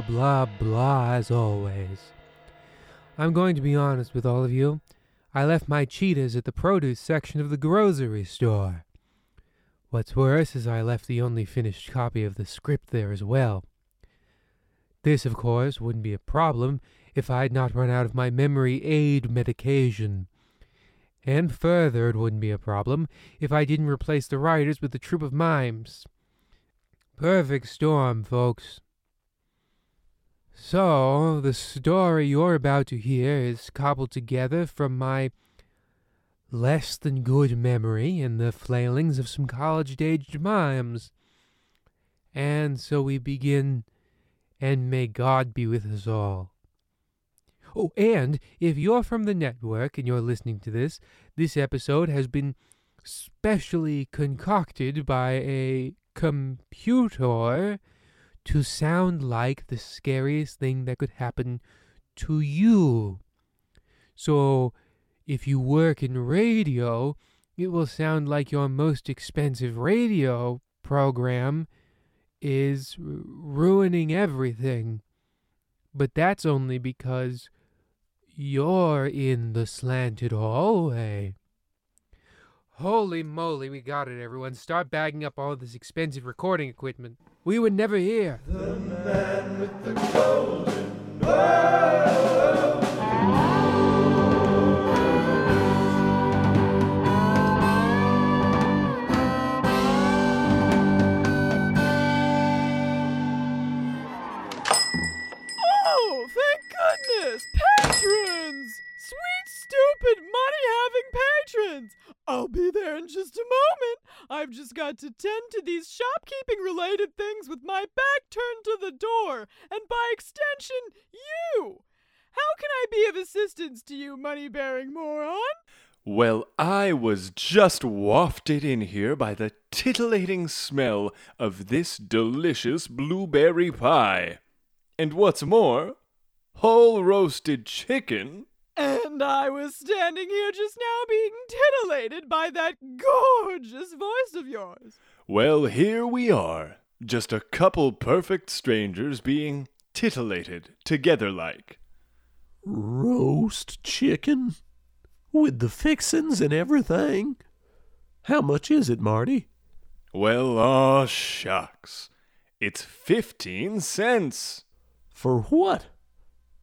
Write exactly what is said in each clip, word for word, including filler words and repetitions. blah, blah, blah, as always. I'm going to be honest with all of you. I left my cheetahs at the produce section of the grocery store. What's worse is I left the only finished copy of the script there as well. This, of course, wouldn't be a problem if I had not run out of my memory aid medication. And further, it wouldn't be a problem if I didn't replace the writers with a troupe of mimes. Perfect storm, folks. So, the story you're about to hear is cobbled together from my less-than-good memory and the flailings of some college-aged mimes. And so we begin, and may God be with us all. Oh, and if you're from the network and you're listening to this, this episode has been specially concocted by a computer to sound like the scariest thing that could happen to you. So, if you work in radio, it will sound like your most expensive radio program is r- ruining everything. But that's only because you're in the slanted hallway. Holy moly, we got it, everyone. Start bagging up all this expensive recording equipment. We would never hear. The man with the golden world. Oh, thank goodness! Patrons! Sweet, stupid, money-having patrons! I'll be there in just a moment. I've just got to tend to these shopkeeping-related things with my back turned to the door, and by extension, you! How can I be of assistance to you, money-bearing moron? Well, I was just wafted in here by the titillating smell of this delicious blueberry pie. And what's more, whole roasted chicken. And I was standing here just now being titillated by that gorgeous voice of yours. Well, here we are, just a couple perfect strangers being titillated together-like. Roast chicken? With the fixins and everything? How much is it, Marty? Well, aw, shucks. It's fifteen cents. For what?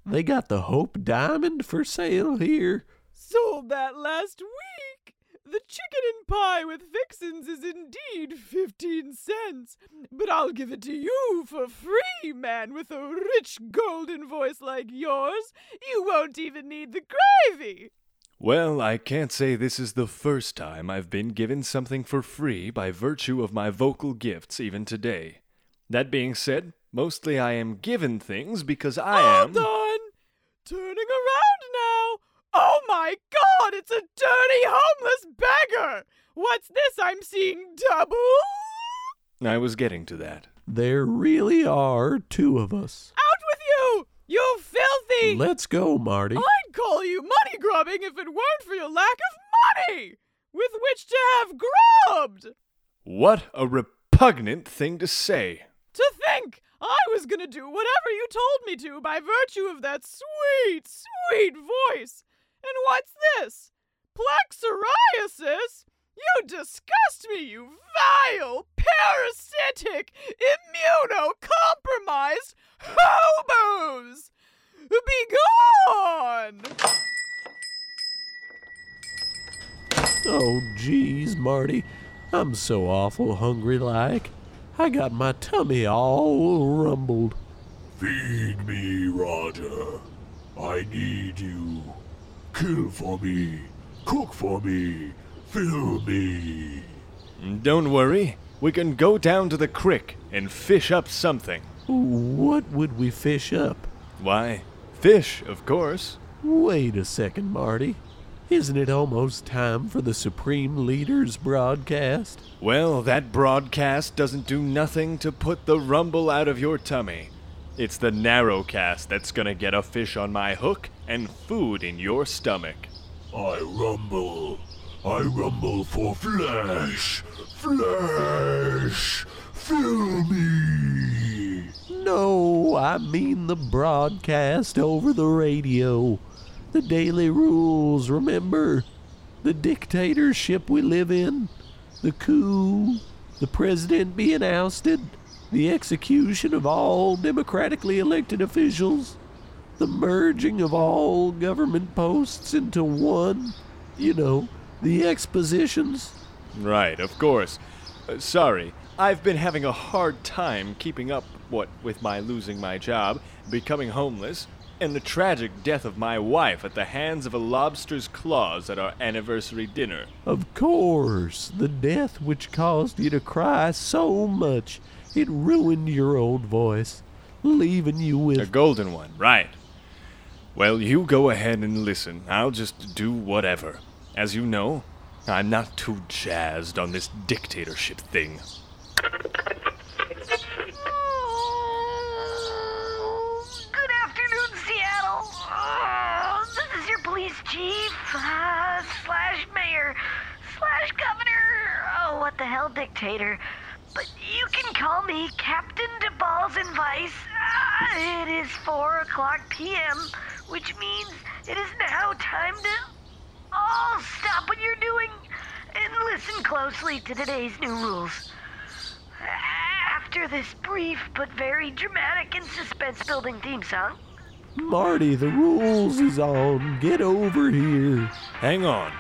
They got the Hope Diamond for sale here. Sold that last week. The chicken and pie with fixins is indeed fifteen cents, but I'll give it to you for free, man, with a rich golden voice like yours. You won't even need the gravy. Well, I can't say this is the first time I've been given something for free by virtue of my vocal gifts even today. That being said, mostly I am given things because I am... Hold on! Turning around now! Oh my God, it's a dirty homeless beggar! What's this? I'm seeing double? I was getting to that. There really are two of us. Out with you! You filthy... Let's go, Marty. I'd call you money grubbing if it weren't for your lack of money! With which to have grubbed! What a repugnant thing to say. To think! I was going to do whatever you told me to by virtue of that sweet, sweet voice. And what's this? Plaque psoriasis? You disgust me, you vile, parasitic, immunocompromised hobos! Be gone! Oh, geez, Marty. I'm so awful hungry-like. I got my tummy all rumbled. Feed me, Roger. I need you. Kill for me. Cook for me. Fill me. Don't worry. We can go down to the creek and fish up something. What would we fish up? Why, fish, of course. Wait a second, Marty. Isn't it almost time for the Supreme Leader's broadcast? Well, that broadcast doesn't do nothing to put the rumble out of your tummy. It's the narrowcast that's gonna get a fish on my hook and food in your stomach. I rumble. I rumble for flesh. Flesh. Fill me. No, I mean the broadcast over the radio. The daily rules, remember? The dictatorship we live in. The coup. The president being ousted. The execution of all democratically elected officials. The merging of all government posts into one. You know, the expositions. Right, of course. Uh, sorry, I've been having a hard time keeping up what with my losing my job, becoming homeless, and the tragic death of my wife at the hands of a lobster's claws at our anniversary dinner. Of course, the death which caused you to cry so much, it ruined your old voice, leaving you with... A golden one, right. Well, you go ahead and listen. I'll just do whatever. As you know, I'm not too jazzed on this dictatorship thing. Chief, uh, slash mayor, slash governor, oh, what the hell, dictator. But you can call me Captain DeBalls and Vice. Uh, it is four o'clock p.m., which means it is now time to all stop what you're doing and listen closely to today's new rules. After this brief but very dramatic and suspense-building theme song, Marty, the rules is on. Get over here. Hang on.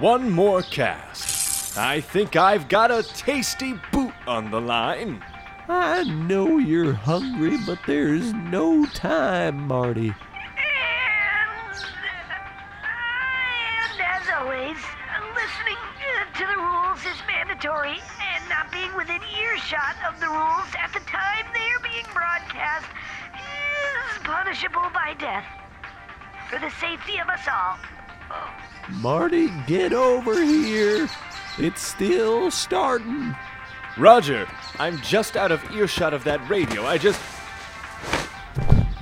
One more cast. I think I've got a tasty boot on the line. I know you're hungry, but there's no time, Marty. And, and as always, listening to the rules is mandatory, and not being within earshot of the rules at the time they are being broadcast is punishable by death, for the safety of us all. Oh. Marty, get over here. It's still starting. Roger, I'm just out of earshot of that radio. I just...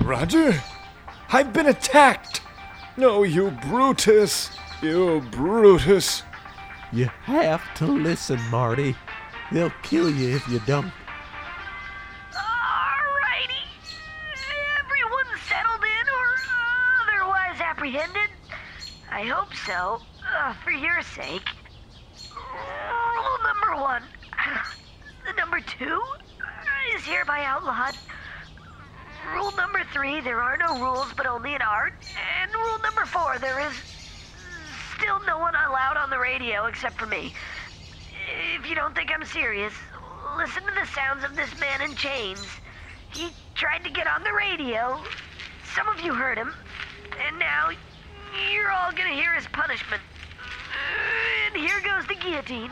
Roger? I've been attacked. No, you Brutus. You Brutus. You have to listen, Marty. They'll kill you if you don't. I hope so, uh, for your sake. Rule number one. The number two is hereby outlawed. Rule number three, there are no rules but only in art. And rule number four, there is still no one allowed on the radio except for me. If you don't think I'm serious, listen to the sounds of this man in chains. He tried to get on the radio. Some of you heard him. And now, you're all gonna hear his punishment. And here goes the guillotine.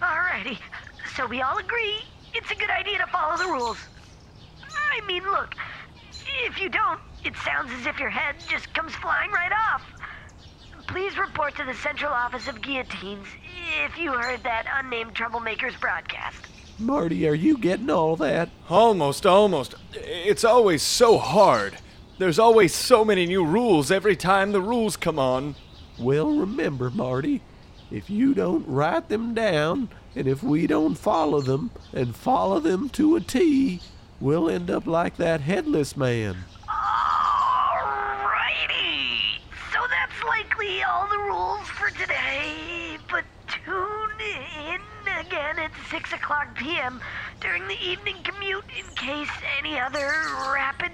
Alrighty, so we all agree it's a good idea to follow the rules. I mean, look, if you don't, it sounds as if your head just comes flying right off. Please report to the Central Office of Guillotines if you heard that unnamed troublemaker's broadcast. Marty, are you getting all that? Almost, almost. It's always so hard. There's always so many new rules every time the rules come on. Well, remember, Marty, if you don't write them down, and if we don't follow them, and follow them to a T, we'll end up like that headless man. Alrighty! So that's likely all the rules for today, but tune in again at six o'clock p.m. during the evening commute in case any other rapid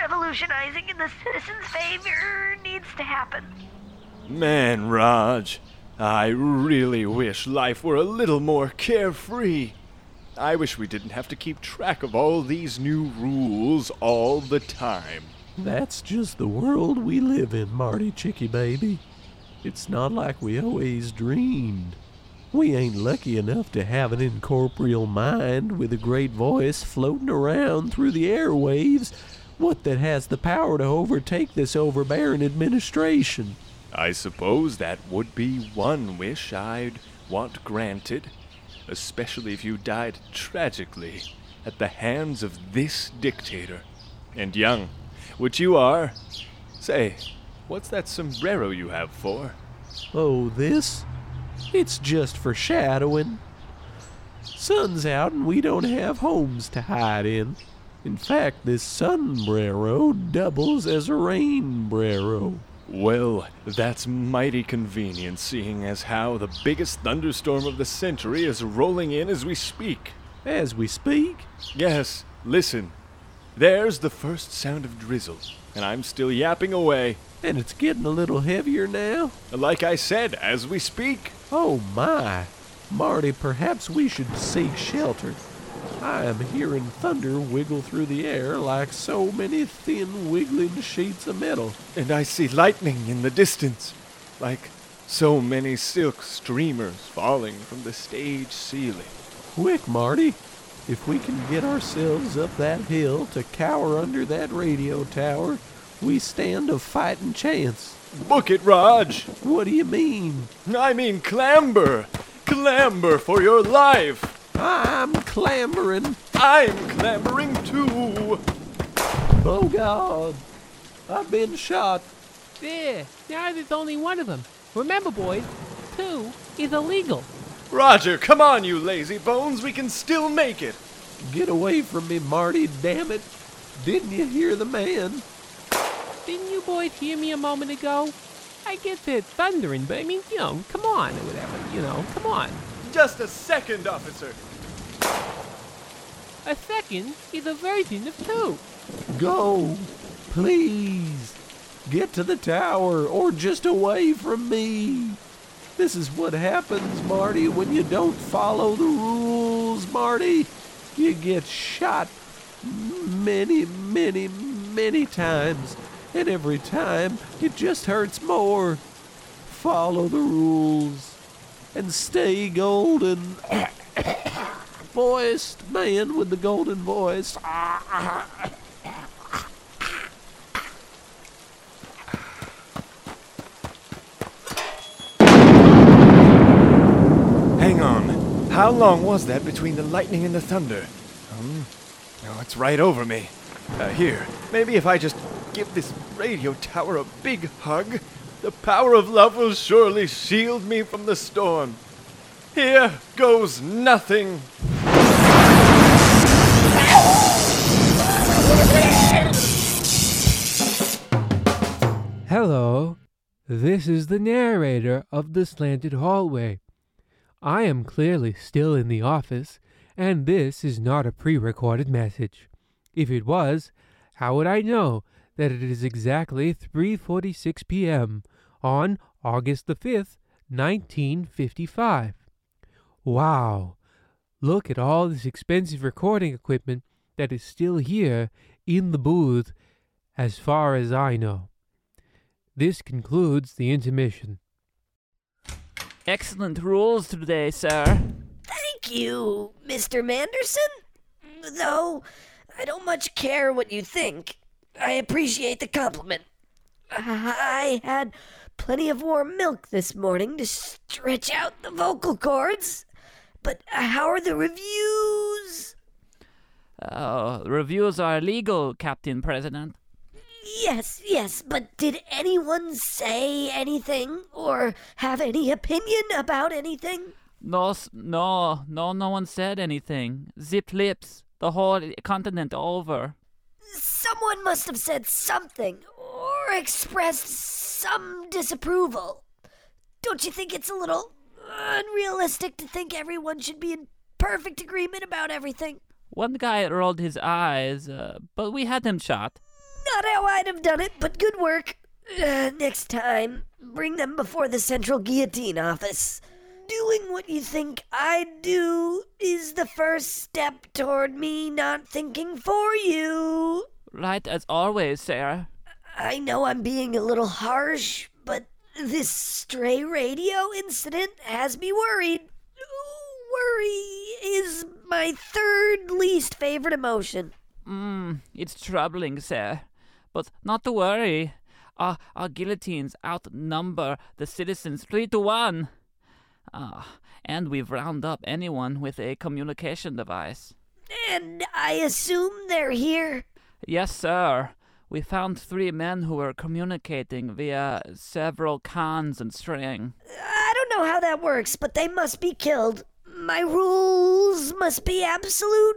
revolutionizing in the citizens' favor needs to happen. Man, Raj, I really wish life were a little more carefree. I wish we didn't have to keep track of all these new rules all the time. That's just the world we live in, Marty, Chicky baby. It's not like we always dreamed. We ain't lucky enough to have an incorporeal mind with a great voice floating around through the airwaves. What that has the power to overtake this overbearing administration? I suppose that would be one wish I'd want granted, especially if you died tragically at the hands of this dictator. And young, which you are. Say, what's that sombrero you have for? Oh, this? It's just for shadowing. Sun's out and we don't have homes to hide in. In fact, this sombrero doubles as a rainbrero. Well, that's mighty convenient, seeing as how the biggest thunderstorm of the century is rolling in as we speak. As we speak? Yes, listen. There's the first sound of drizzle, and I'm still yapping away. And it's getting a little heavier now? Like I said, as we speak. Oh my. Marty, perhaps we should seek shelter. I am hearing thunder wiggle through the air like so many thin wiggling sheets of metal. And I see lightning in the distance, like so many silk streamers falling from the stage ceiling. Quick, Marty. If we can get ourselves up that hill to cower under that radio tower, we stand a fighting chance. Book it, Raj. What do you mean? I mean clamber. Clamber for your life. I'm clambering. I'm clambering too. Oh, God. I've been shot. There. Now there's only one of them. Remember, boys, two is illegal. Roger, come on, you lazy bones. We can still make it. Get away from me, Marty, damn it. Didn't you hear the man? Didn't you boys hear me a moment ago? I guess it's thundering, but I mean, you know, come on or whatever. You know, come on. Just a second, officer. A second is a version of two. Go, please. Get to the tower or just away from me. This is what happens, Marty, when you don't follow the rules, Marty. You get shot many, many, many times. And every time, it just hurts more. Follow the rules. And stay golden. Voiced man with the golden voice. Hang on. How long was that between the lightning and the thunder? Um, no, it's right over me. Uh, here, maybe if I just give this radio tower a big hug. The power of love will surely shield me from the storm. Here goes nothing. Hello, this is the narrator of The Slanted Hallway. I am clearly still in the office, and this is not a pre-recorded message. If it was, how would I know that it is exactly three forty-six p.m. on August the fifth, nineteen fifty-five. Wow! Look at all this expensive recording equipment that is still here in the booth, as far as I know. This concludes the intermission. Excellent rules today, sir. Thank you, Mister Manderson. Though, I don't much care what you think. I appreciate the compliment. I had plenty of warm milk this morning to stretch out the vocal cords. But how are the reviews? Oh, reviews are illegal, Captain President. Yes, yes, but did anyone say anything or have any opinion about anything? No, no, no, no one said anything. Zip lips, the whole continent over. Someone must have said something or expressed some disapproval. Don't you think it's a little unrealistic to think everyone should be in perfect agreement about everything? One guy rolled his eyes, uh, but we had him shot. Not how I'd have done it, but good work. Uh, next time, bring them before the Central Guillotine Office. Doing what you think I do is the first step toward me not thinking for you. Right as always, Sarah. I know I'm being a little harsh, but this stray radio incident has me worried. Worry is my third least favorite emotion. Mm, it's troubling, Sarah. But not to worry. Our, our guillotines outnumber the citizens three to one. Ah, and we've round up anyone with a communication device. And I assume they're here? Yes, sir. We found three men who were communicating via several cons and string. I don't know how that works, but they must be killed. My rules must be absolute.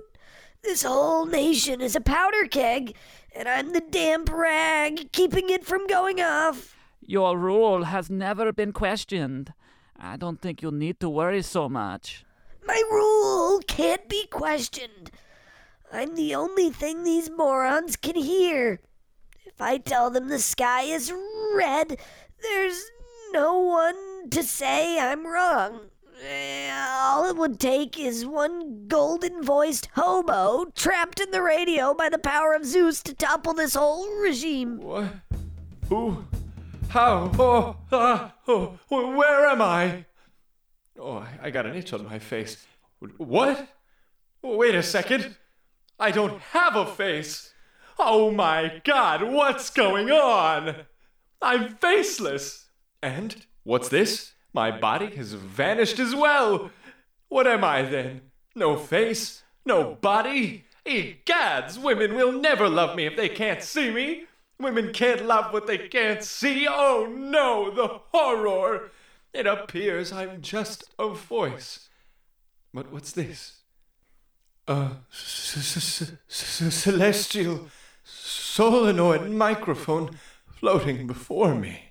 This whole nation is a powder keg, and I'm the damp rag keeping it from going off. Your rule has never been questioned. I don't think you'll need to worry so much. My rule can't be questioned. I'm the only thing these morons can hear. If I tell them the sky is red, there's no one to say I'm wrong. All it would take is one golden-voiced hobo trapped in the radio by the power of Zeus to topple this whole regime. What? Who? How? Oh, ah, oh, where am I? Oh, I got an itch on my face. What? Wait a second. I don't have a face. Oh my God, what's going on? I'm faceless. And what's this? My body has vanished as well. What am I then? No face? No body? Egads, women will never love me if they can't see me. Women can't love what they can't see. Oh no, the horror. It appears I'm just a voice. But what's this? A celestial solenoid microphone floating before me.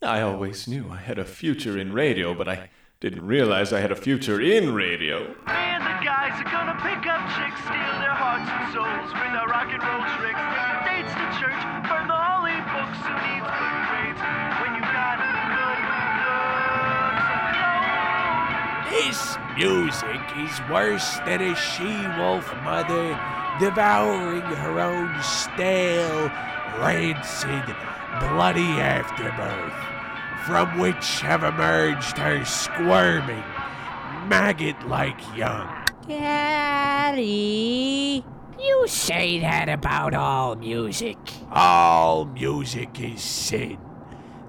I always knew I had a future in radio, but I didn't realize I had a future in radio. And the guys are gonna pick up chicks, steal their hearts and souls, bring their rock and roll tricks, take the dates to church, burn the holy books, who needs good grades when you got good looks. This music is worse than a she-wolf mother devouring her own stale, rancid, bloody afterbirth, from which have emerged her squirming, maggot-like young. Daddy, you say that about all music. All music is sin.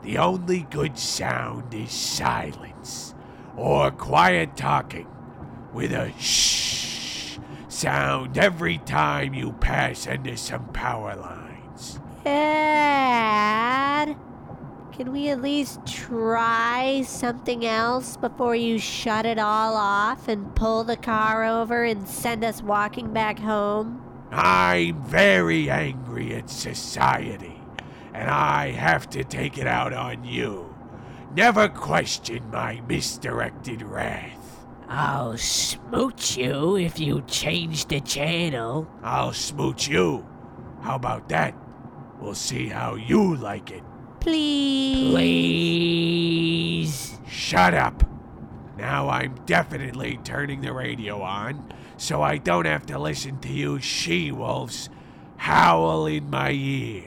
The only good sound is silence, or quiet talking, with a shh sound every time you pass under some power lines. Dad, can we at least try something else before you shut it all off and pull the car over and send us walking back home? I'm very angry at society, and I have to take it out on you. Never question my misdirected wrath. I'll smooch you if you change the channel. I'll smooch you. How about that? We'll see how you like it. Please. Please. Shut up. Now I'm definitely turning the radio on, so I don't have to listen to you she-wolves howl in my ear.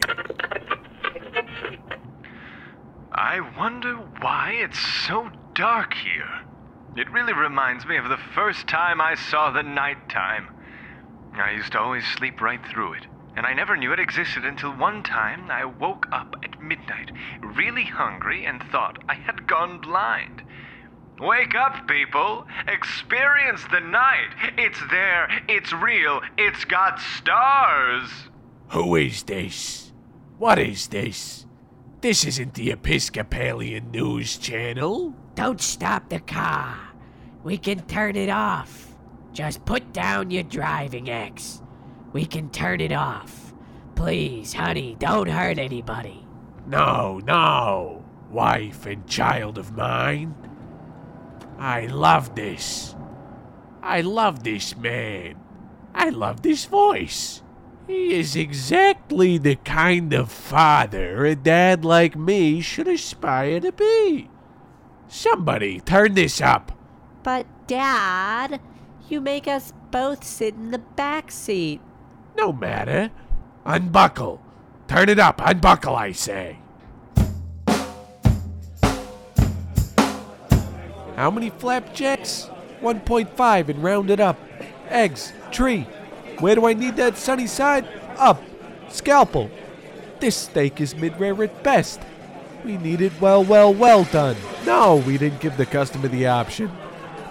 I wonder why it's so dark here. It really reminds me of the first time I saw the nighttime. I used to always sleep right through it. And I never knew it existed until one time I woke up at midnight, really hungry, and thought I had gone blind. Wake up, people! Experience the night! It's there, it's real, it's got stars! Who is this? What is this? This isn't the Episcopalian News Channel. Don't stop the car. We can turn it off. Just put down your driving axe. We can turn it off. Please, honey, don't hurt anybody. No, no, wife and child of mine. I love this. I love this man. I love this voice. He is exactly the kind of father a dad like me should aspire to be. Somebody turn this up. But, Dad, you make us both sit in the back seat. No matter. Unbuckle. Turn it up. Unbuckle, I say. How many flapjacks? one point five and round it up. Eggs. Tree. Where do I need that sunny side? Up. Scalpel. This steak is mid-rare at best. We need it well, well, well done. No, we didn't give the customer the option.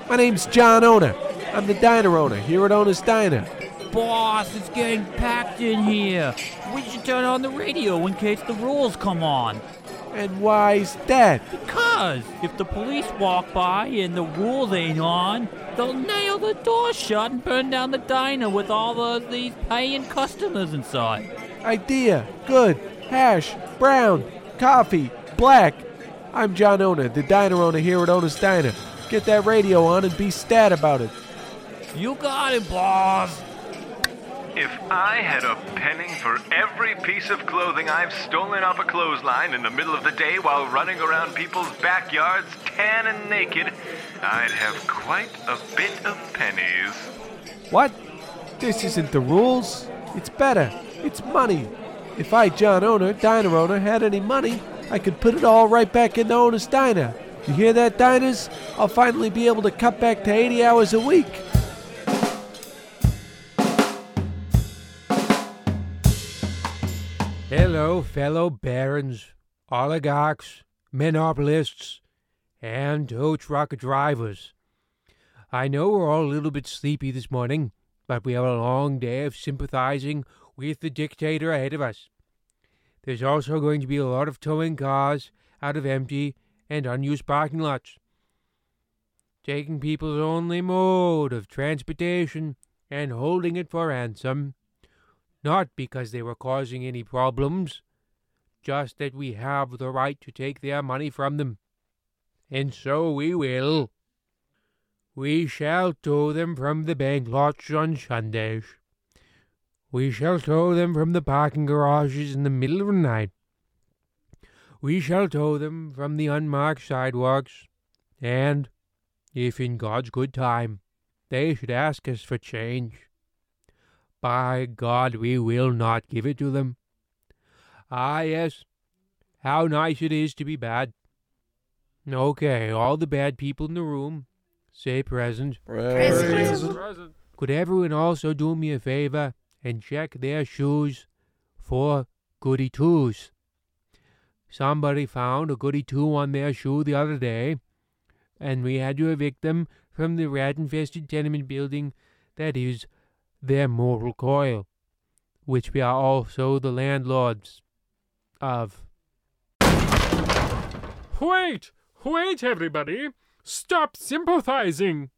My name's John Owner. I'm the diner owner here at Owner's Diner. Boss, it's getting packed in here. We should turn on the radio in case the rules come on. And why's that? Because if the police walk by and the rules ain't on, they'll nail the door shut and burn down the diner with all the, these paying customers inside. Idea, good, hash, brown, coffee, black. I'm John Owner, the diner owner here at Owner's Diner. Get that radio on and be stat about it. You got it, boss. If I had a penny for every piece of clothing I've stolen off a clothesline in the middle of the day while running around people's backyards tan and naked, I'd have quite a bit of pennies. What? This isn't the rules. It's better. It's money. If I, John Owner, diner owner, had any money, I could put it all right back into Owner's Diner. You hear that, diners? I'll finally be able to cut back to eighty hours a week. Hello, fellow barons, oligarchs, monopolists, and tow truck drivers. I know we're all a little bit sleepy this morning, but we have a long day of sympathizing with the dictator ahead of us. There's also going to be a lot of towing cars out of empty and unused parking lots. Taking people's only mode of transportation and holding it for ransom. Not because they were causing any problems, just that we have the right to take their money from them. And so we will. We shall tow them from the bank lots on Sundays. We shall tow them from the parking garages in the middle of the night. We shall tow them from the unmarked sidewalks. And, if in God's good time, they should ask us for change, by God, we will not give it to them. Ah, yes, how nice it is to be bad. Okay, all the bad people in the room, say present. Present. Present. Present. Could everyone also do me a favor and check their shoes for goody twos? Somebody found a goody two on their shoe the other day, and we had to evict them from the rat-infested tenement building that is their mortal coil, which we are also the landlords of. Wait! Wait, everybody! Stop sympathizing!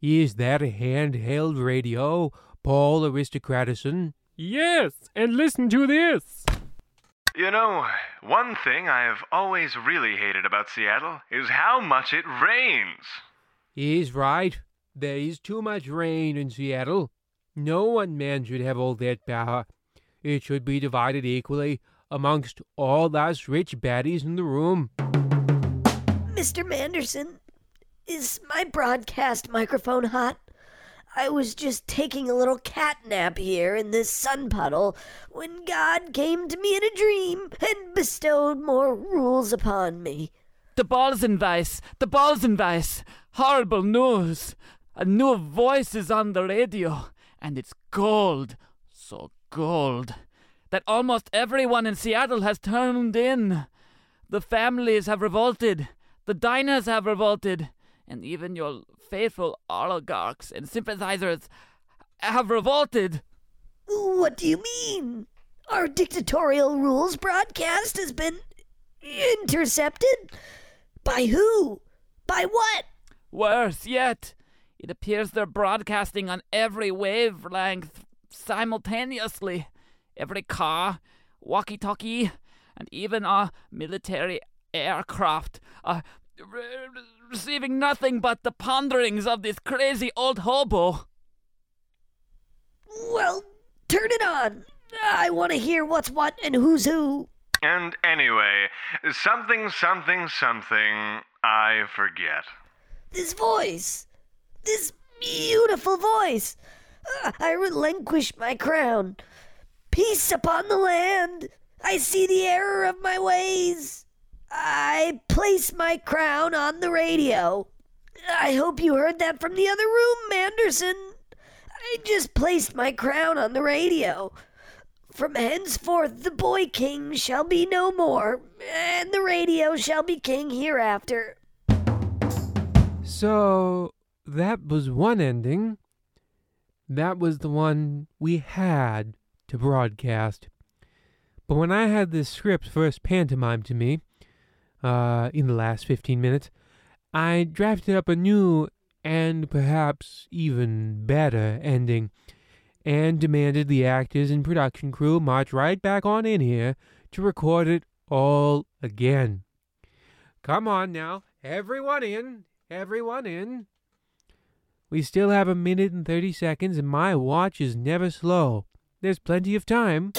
Is that a handheld radio, Paul Aristocratison? Yes, and listen to this! You know, one thing I have always really hated about Seattle is how much it rains. He's right. There is too much rain in Seattle. No one man should have all that power. It should be divided equally amongst all us rich baddies in the room. Mister Manderson, is my broadcast microphone hot? I was just taking a little cat nap here in this sun puddle when God came to me in a dream and bestowed more rules upon me. The DeBalls and Vice, the DeBalls and Vice. Horrible news. A new voice is on the radio. And it's gold, so gold, that almost everyone in Seattle has turned in. The families have revolted, the diners have revolted, and even your faithful oligarchs and sympathizers have revolted. What do you mean? Our dictatorial rules broadcast has been intercepted? By who? By what? Worse yet. It appears they're broadcasting on every wavelength simultaneously. Every car, walkie-talkie, and even our military aircraft are re- receiving nothing but the ponderings of this crazy old hobo. Well, turn it on. I want to hear what's what and who's who. And anyway, something, something, something, I forget. This voice... This beautiful voice. Uh, I relinquish my crown. Peace upon the land. I see the error of my ways. I place my crown on the radio. I hope you heard that from the other room, Manderson. I just placed my crown on the radio. From henceforth the boy king shall be no more, and the radio shall be king hereafter. So... that was one ending. That was the one we had to broadcast. But when I had this script first pantomimed to me, uh, in the last fifteen minutes, I drafted up a new and perhaps even better ending, and demanded the actors and production crew march right back on in here to record it all again. Come on now, everyone in, everyone in. We still have a minute and thirty seconds, and my watch is never slow. There's plenty of time.